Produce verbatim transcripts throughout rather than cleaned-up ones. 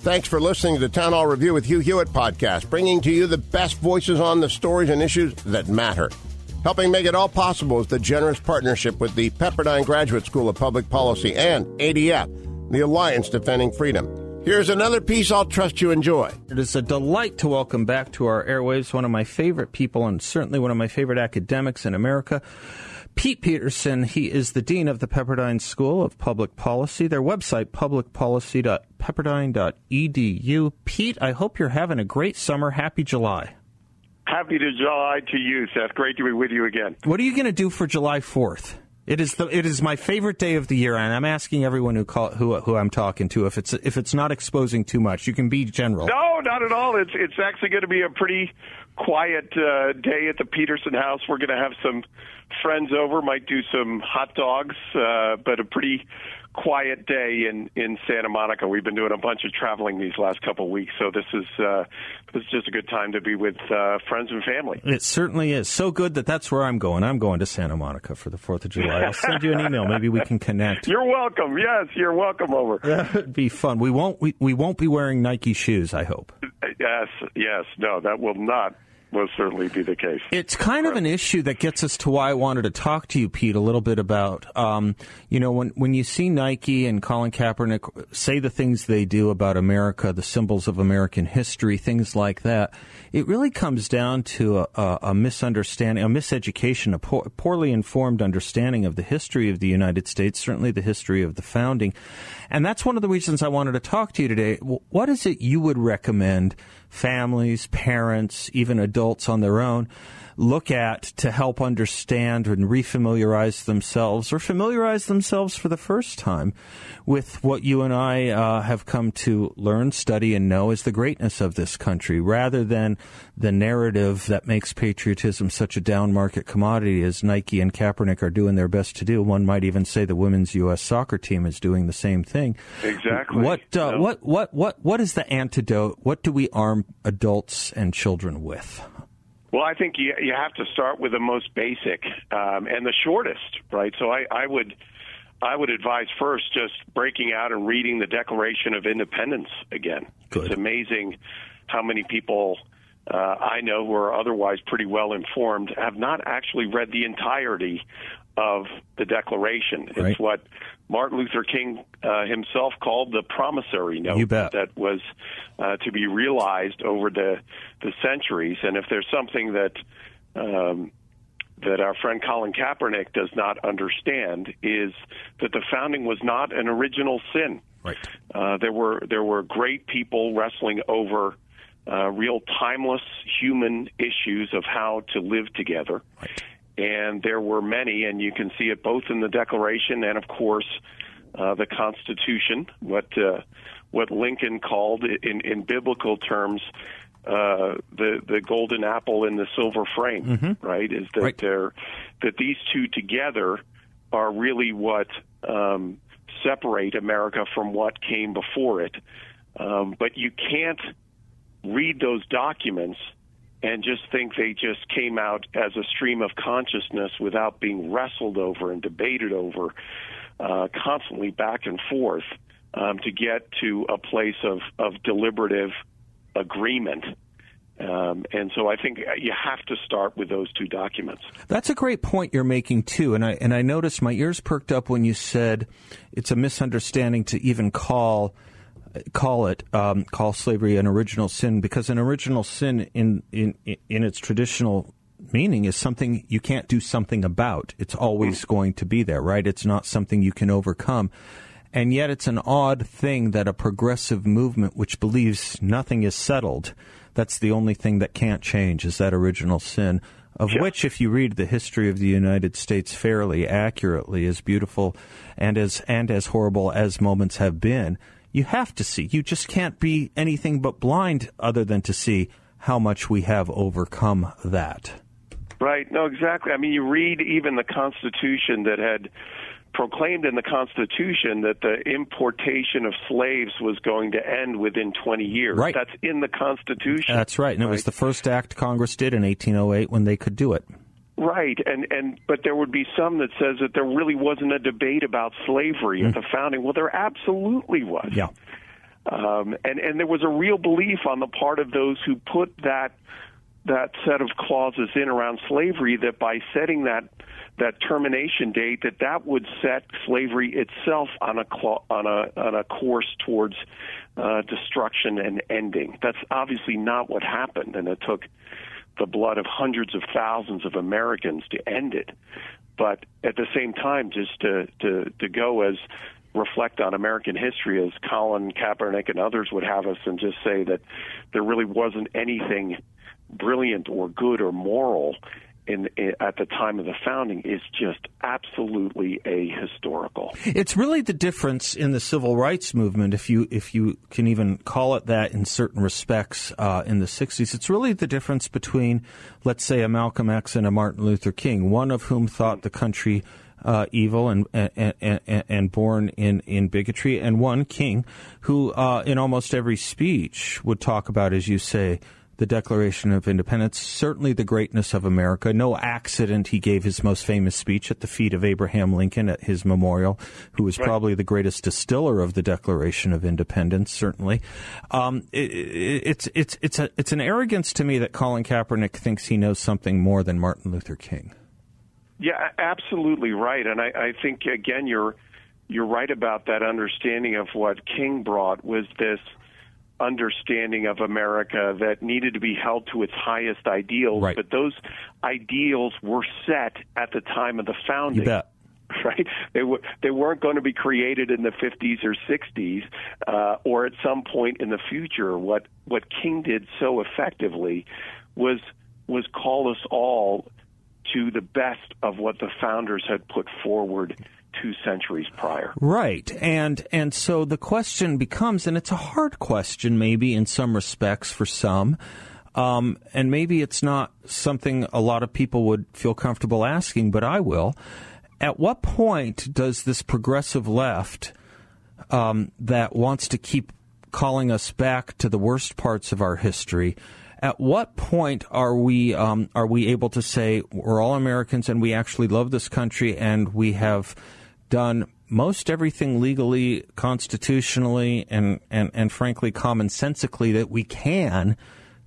Thanks for listening to the Town Hall Review with Hugh Hewitt podcast, bringing to you the best voices on the stories and issues that matter. Helping make it all possible is the generous partnership with the Pepperdine Graduate School of Public Policy and A D F, the Alliance Defending Freedom. Here's another piece I'll trust you enjoy. It is a delight to welcome back to our airwaves one of my favorite people and certainly one of my favorite academics in America, Pete Peterson. He is the dean of the Pepperdine School of Public Policy. Their website, public policy dot pepperdine dot e d u. Pete, I hope you're having a great summer. Happy July. Happy to July to you, Seth. Great to be with you again. What are you going to do for July fourth? It is the it is my favorite day of the year, and I'm asking everyone who call, who who I'm talking to if it's if it's not exposing too much. You can be general. No, not at all. It's it's actually going to be a pretty quiet uh, day at the Peterson house. We're going to have some friends over, might do some hot dogs, uh, but a pretty quiet day in, in Santa Monica. We've been doing a bunch of traveling these last couple of weeks, so this is uh, this is just a good time to be with uh, friends and family. It certainly is. So good that that's where I'm going. I'm going to Santa Monica for the fourth of July. I'll send you an email. Maybe we can connect. You're welcome. Yes, you're welcome over. That would be fun. We won't we, we won't be wearing Nike shoes, I hope. Yes, yes. No, that will not will certainly be the case. It's kind of an issue that gets us to why I wanted to talk to you, Pete, a little bit about, um, you know, when, when you see Nike and Colin Kaepernick say the things they do about America, the symbols of American history, things like that, it really comes down to a, a, a misunderstanding, a miseducation, a poor, poorly informed understanding of the history of the United States, certainly the history of the founding. And that's one of the reasons I wanted to talk to you today. What is it you would recommend families, parents, even adults on their own look at to help understand and refamiliarize themselves or familiarize themselves for the first time with what you and I uh, have come to learn, study, and know is the greatness of this country, rather than the narrative that makes patriotism such a down market commodity as Nike and Kaepernick are doing their best to do. One might even say the women's U S soccer team is doing the same thing. Exactly. What, uh, yeah. what, what, what, what is the antidote? What do we arm adults and children with? Well, I think you, you have to start with the most basic um, and the shortest, right? So I, I would I would advise first just breaking out and reading the Declaration of Independence again. Good. It's amazing how many people uh, I know who are otherwise pretty well informed have not actually read the entirety of the Declaration. Right. It's what Martin Luther King uh, himself called the promissory note. You bet. That was uh, to be realized over the the centuries. And if there's something that um, that our friend Colin Kaepernick does not understand is that the founding was not an original sin. Right. Uh, there were there were great people wrestling over uh, real timeless human issues of how to live together. Right. And there were many, and you can see it both in the Declaration and, of course, uh, the Constitution, what uh, what Lincoln called, in, in biblical terms, uh, the the golden apple in the silver frame. Mm-hmm. Right? Is that right. They're, that these two together are really what um, separate America from what came before it. Um, but you can't read those documents and just think they just came out as a stream of consciousness without being wrestled over and debated over uh, constantly back and forth um, to get to a place of, of deliberative agreement. Um, and so I think you have to start with those two documents. That's a great point you're making, too. And I and I noticed my ears perked up when you said it's a misunderstanding to even call Call it um, call slavery an original sin, because an original sin in, in in its traditional meaning is something you can't do something about. It's always going to be there, right? It's not something you can overcome. And yet it's an odd thing that a progressive movement which believes nothing is settled, that's the only thing that can't change is that original sin, of yeah. which, if you read the history of the United States fairly, accurately, as beautiful and as and as horrible as moments have been, you have to see. You just can't be anything but blind other than to see how much we have overcome that. Right. No, exactly. I mean, you read even the Constitution that had proclaimed in the Constitution that the importation of slaves was going to end within twenty years. Right. That's in the Constitution. That's right. And it right. was the first act Congress did in eighteen oh eight when they could do it. Right. And, and but there would be some that says that there really wasn't a debate about slavery mm-hmm. at the founding. Well, there absolutely was. Yeah. Um, and, and there was a real belief on the part of those who put that that set of clauses in around slavery that by setting that that termination date, that that would set slavery itself on a cl- on a on a course towards uh, destruction and ending. That's obviously not what happened, and it took the blood of hundreds of thousands of Americans to end it. But at the same time, just to to, to go as reflect on American history as Colin Kaepernick and others would have us, and just say that there really wasn't anything brilliant or good or moral in, in at the time of the founding is just absolutely ahistorical. It's really the difference in the civil rights movement, if you if you can even call it that in certain respects, uh, in the sixties. It's really the difference between, let's say, a Malcolm X and a Martin Luther King, one of whom thought the country uh, evil and and, and and born in in bigotry, and one, King, who uh, in almost every speech would talk about, as you say, the Declaration of Independence, certainly the greatness of America. No accident he gave his most famous speech at the feet of Abraham Lincoln at his memorial, who was right. probably the greatest distiller of the Declaration of Independence, certainly. Um, it, it, it's it's it's a, it's an arrogance to me that Colin Kaepernick thinks he knows something more than Martin Luther King. Yeah, absolutely right. And I, I think, again, you're you're right about that understanding of what King brought was this understanding of America that needed to be held to its highest ideals, right. but those ideals were set at the time of the founding. You bet. Right? They were they weren't going to be created in the fifties or sixties uh, or at some point in the future. What what King did so effectively was was call us all to the best of what the founders had put forward two centuries prior. Right. And and so the question becomes, and it's a hard question maybe in some respects for some, um, and maybe it's not something a lot of people would feel comfortable asking, but I will. At what point does this progressive left um, that wants to keep calling us back to the worst parts of our history, at what point are we um, are we able to say we're all Americans and we actually love this country and we have done most everything legally, constitutionally, and, and, and frankly, commonsensically that we can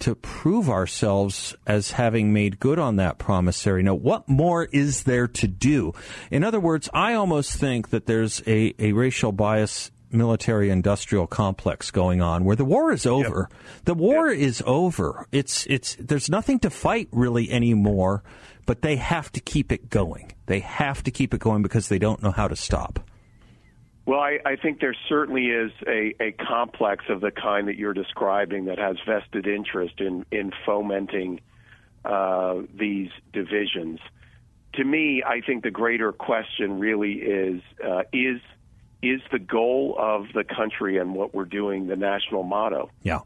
to prove ourselves as having made good on that promissory note? What more is there to do? In other words, I almost think that there's a, a racial bias military-industrial complex going on where the war is over. Yep. The war yep. is over. It's it's there's nothing to fight really anymore, but they have to keep it going. They have to keep it going because they don't know how to stop. Well, I, I think there certainly is a, a complex of the kind that you're describing that has vested interest in, in fomenting uh, these divisions. To me, I think the greater question really is, uh, is Is the goal of the country and what we're doing the national motto? Yeah.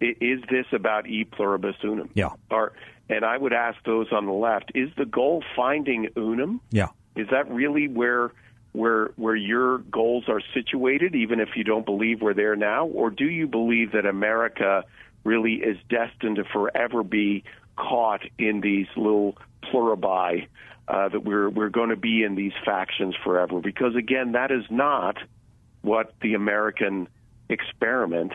Is this about e pluribus unum? Yeah. Or, and I would ask those on the left: is the goal finding unum? Yeah. Is that really where where where your goals are situated, even if you don't believe we're there now? Or do you believe that America really is destined to forever be caught in these little pluribi? Uh, that we're we're going to be in these factions forever, because again, that is not what the American experiment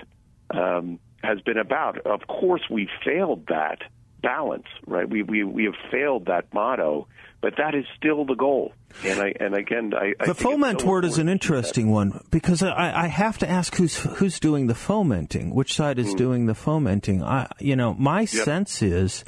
um, has been about. Of course, we failed that balance, right? We we we have failed that motto, but that is still the goal. And I and again, I, I the think foment so word is an interesting one, because I, I have to ask who's who's doing the fomenting, which side is mm. doing the fomenting. I you know my yep. sense is.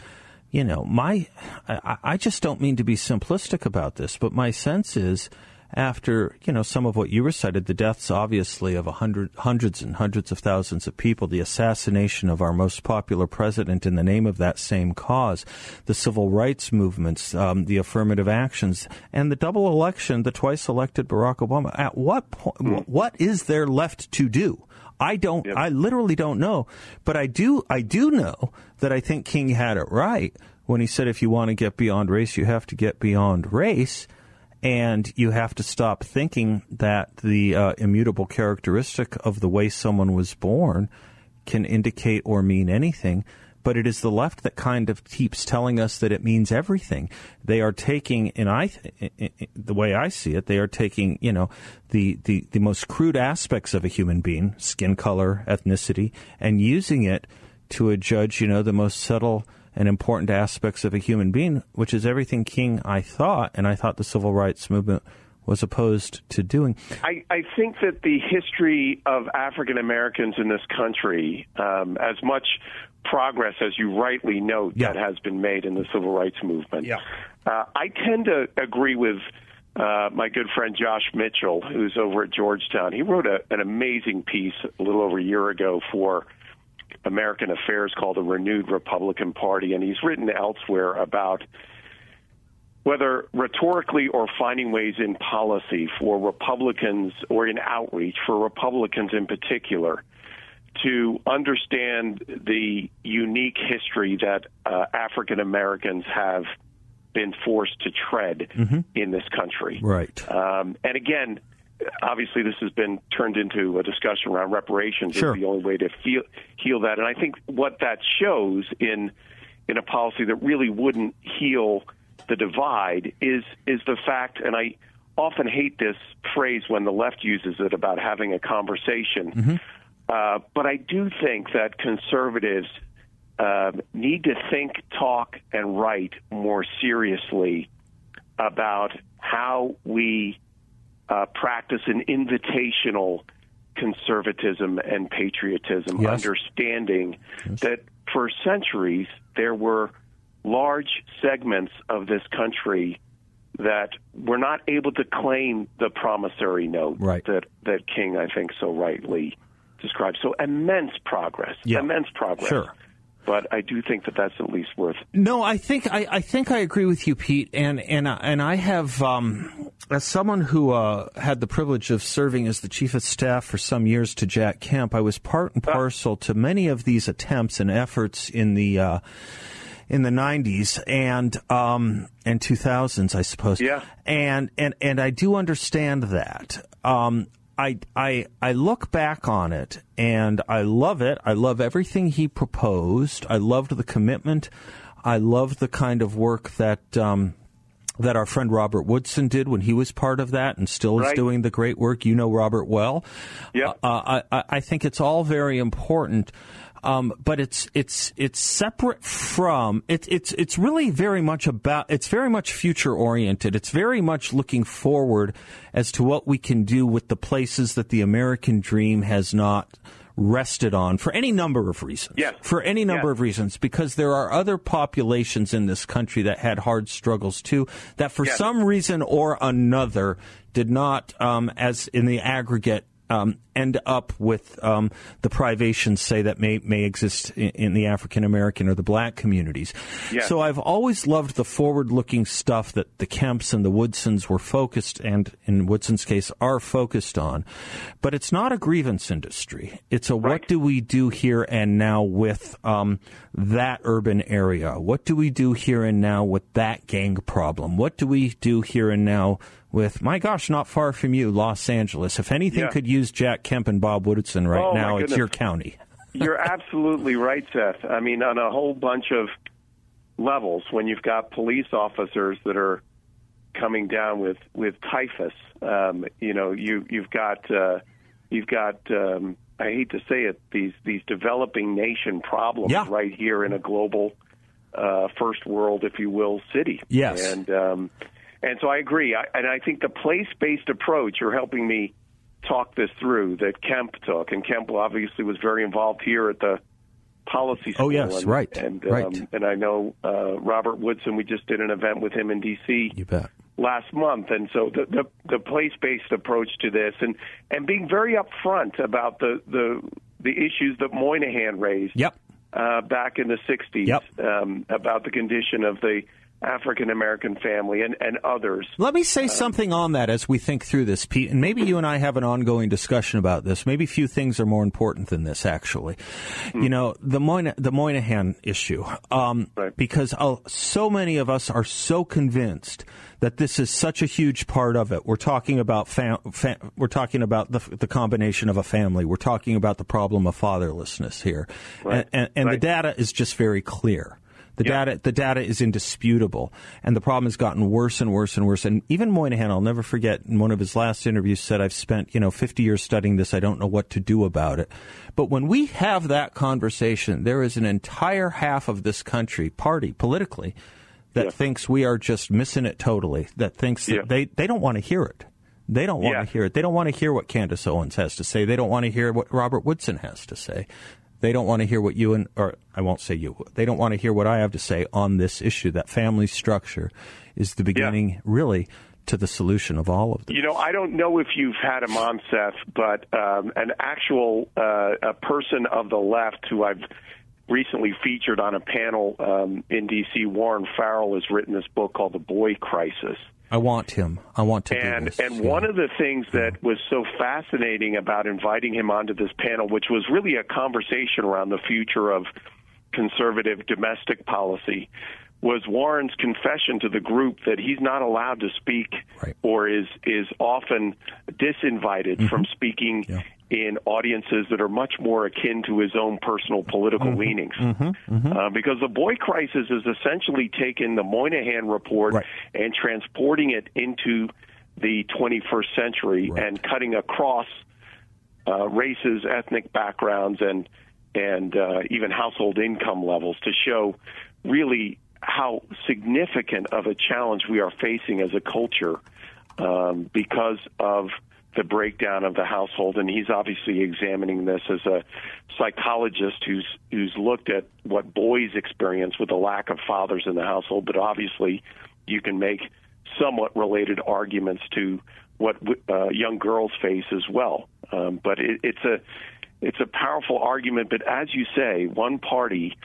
You know, my I, I just don't mean to be simplistic about this, but my sense is after, you know, some of what you recited, the deaths, obviously, of a hundred, hundreds and hundreds of thousands of people, the assassination of our most popular president in the name of that same cause, the civil rights movements, um, the affirmative actions, and the double election, the twice elected Barack Obama. At what point, what is there left to do? I don't, yep. I literally don't know, but I do, I do know that I think King had it right when he said, if you want to get beyond race, you have to get beyond race, and you have to stop thinking that the uh, immutable characteristic of the way someone was born can indicate or mean anything. But it is the left that kind of keeps telling us that it means everything. They are taking, and I, the way I see it, they are taking, you know, the, the, the most crude aspects of a human being, skin color, ethnicity, and using it to adjudge, you know, the most subtle and important aspects of a human being, which is everything King, I thought, and I thought the civil rights movement was opposed to doing. I, I think that the history of African Americans in this country, um, as much progress, as you rightly note, yeah. that has been made in the civil rights movement. Yeah. Uh, I tend to agree with uh, my good friend Josh Mitchell, who's over at Georgetown. He wrote a, an amazing piece a little over a year ago for American Affairs called The Renewed Republican Party, and he's written elsewhere about whether rhetorically or finding ways in policy for Republicans, or in outreach for Republicans in particular, to understand the unique history that uh, African Americans have been forced to tread mm-hmm. in this country. Right. Um, and again, obviously this has been turned into a discussion around reparations. Sure. It's the only way to feel, heal that. And I think what that shows in in a policy that really wouldn't heal the divide is is the fact, and I often hate this phrase when the left uses it about having a conversation, mm-hmm. Uh, but I do think that conservatives uh, need to think, talk, and write more seriously about how we uh, practice an invitational conservatism and patriotism, yes. understanding yes. that for centuries there were large segments of this country that were not able to claim the promissory note right. that, that King, I think, so rightly described. So immense progress, yeah. immense progress. Sure. But I do think that that's at least worth. No, I think I, I think I agree with you, Pete. And and and I have, um, as someone who uh, had the privilege of serving as the chief of staff for some years to Jack Kemp, I was part and parcel to many of these attempts and efforts in the uh, in the nineties and um, and two thousands, I suppose. Yeah. And and and I do understand that. Um, I, I I look back on it, and I love it. I love everything he proposed. I loved the commitment. I loved the kind of work that um, that our friend Robert Woodson did when he was part of that and still right. is doing the great work. You know Robert well. Yeah. Uh, I, I think it's all very important, um, but it's it's it's separate from it's it's it's really very much about it's very much future oriented. It's very much looking forward as to what we can do with the places that the American dream has not rested on for any number of reasons. Yes. For any number yes. of reasons, because there are other populations in this country that had hard struggles too, that for yes. some reason or another did not, um, as in the aggregate, Um, end up with um, the privations, say, that may may exist in, in the African-American or the black communities. Yes. So I've always loved the forward-looking stuff that the Kemps and the Woodsons were focused, and in Woodson's case, are focused on. But it's not a grievance industry. It's a right. what do we do here and now with um, that urban area? What do we do here and now with that gang problem? What do we do here and now with, my gosh, not far from you, Los Angeles? If anything yeah. could use Jack Kemp and Bob Woodson right oh, now, it's your county. You're absolutely right, Seth. I mean, on a whole bunch of levels, when you've got police officers that are coming down with, with typhus, um, you know, you, you've got, uh, you've got um, I hate to say it, these, these developing nation problems yeah. right here in a global uh, first world, if you will, city. Yes. And, um And so I agree, I, and I think the place-based approach, you're helping me talk this through, that Kemp took, and Kemp obviously was very involved here at the policy school. Oh, yes, and, right, and, right. Um, and I know uh, Robert Woodson, we just did an event with him in D C You bet. Last month, and so the, the, the place-based approach to this, and, and being very upfront about the, the, the issues that Moynihan raised yep. uh, back in the sixties yep. um, about the condition of the African-American family and, and others. Let me say uh, something on that as we think through this, Pete, and maybe you and I have an ongoing discussion about this. Maybe few things are more important than this, actually. Mm-hmm. You know, the, Moyna- the Moynihan issue, um, right. because oh, so many of us are so convinced that this is such a huge part of it. We're talking about fam- fam- we're talking about the, the combination of a family. We're talking about the problem of fatherlessness here. Right. And, and, and right. the data is just very clear. The yep. data the data is indisputable, and the problem has gotten worse and worse and worse. And even Moynihan, I'll never forget, in one of his last interviews said, I've spent, you know, fifty years studying this. I don't know what to do about it. But when we have that conversation, there is an entire half of this country, party, politically, that yep. thinks we are just missing it totally, that thinks that yep. they, they don't want to hear it. They don't want yeah. to hear it. They don't want to hear what Candace Owens has to say. They don't want to hear what Robert Woodson has to say. They don't want to hear what you and, or I won't say you, they don't want to hear what I have to say on this issue. That family structure is the beginning, yeah. really, to the solution of all of this. You know, I don't know if you've had him on, Seth, but um, an actual uh, a person of the left who I've recently featured on a panel um, in D C, Warren Farrell, has written this book called The Boy Crisis. I want him. I want to and, do this. And yeah. one of the things that was so fascinating about inviting him onto this panel, which was really a conversation around the future of conservative domestic policy, was Warren's confession to the group that he's not allowed to speak right. or is is often disinvited mm-hmm. from speaking yeah. in audiences that are much more akin to his own personal political mm-hmm. leanings. Mm-hmm. Mm-hmm. Uh, because the Boy Crisis is essentially taking the Moynihan Report right. and transporting it into the twenty-first century right. and cutting across uh, races, ethnic backgrounds, and, and uh, even household income levels to show really how significant of a challenge we are facing as a culture um, because of the breakdown of the household. And he's obviously examining this as a psychologist who's who's looked at what boys experience with the lack of fathers in the household. But obviously, you can make somewhat related arguments to what uh, young girls face as well. Um, but it, it's a it's a powerful argument. But as you say, one party.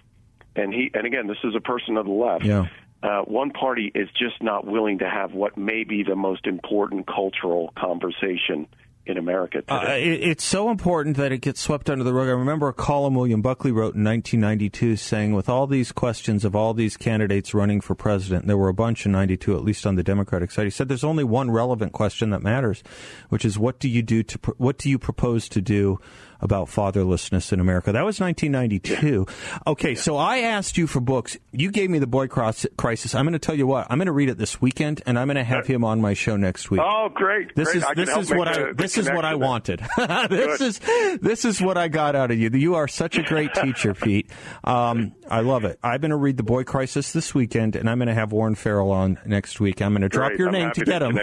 And he, and again, this is a person of the left. Yeah. Uh, one party is just not willing to have what may be the most important cultural conversation in America today. Uh, it, it's so important that it gets swept under the rug. I remember a column William Buckley wrote in nineteen ninety-two saying, with all these questions of all these candidates running for president, and there were a bunch in ninety-two, at least on the Democratic side, he said there's only one relevant question that matters, which is what do you do to what do you propose to do about fatherlessness in America. That was nineteen ninety-two. Okay, so I asked you for books. You gave me The Boy Crisis. I'm going to tell you what. I'm going to read it this weekend, and I'm going to have him on my show next week. Oh, great! This great. is this is what I this is what I wanted. this Good. is this is what I got out of you. You are such a great teacher, Pete. Um, I love it. I'm going to read The Boy Crisis this weekend, and I'm going to have Warren Farrell on next week. I'm going to drop great. your I'm name to, to get him.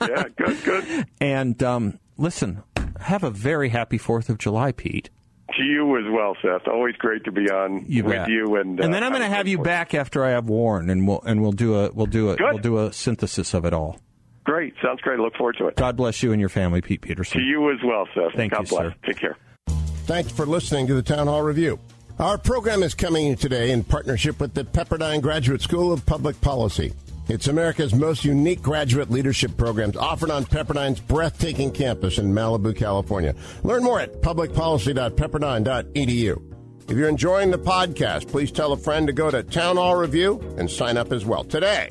yeah, good, good. And um, listen. Have a very happy fourth of July, Pete. To you as well, Seth. Always great to be on you with bet. you. And and then uh, I'm going to have you course. back after I have Warren, and we'll and we'll do a we'll do a Good. we'll do a synthesis of it all. Great, sounds great. I look forward to it. God bless you and your family, Pete Peterson. To you as well, Seth. Thank God you, bless. sir. Take care. Thanks for listening to the Town Hall Review. Our program is coming today in partnership with the Pepperdine Graduate School of Public Policy. It's America's most unique graduate leadership programs offered on Pepperdine's breathtaking campus in Malibu, California. Learn more at public policy dot pepperdine dot e d u. If you're enjoying the podcast, please tell a friend to go to Town Hall Review and sign up as well today.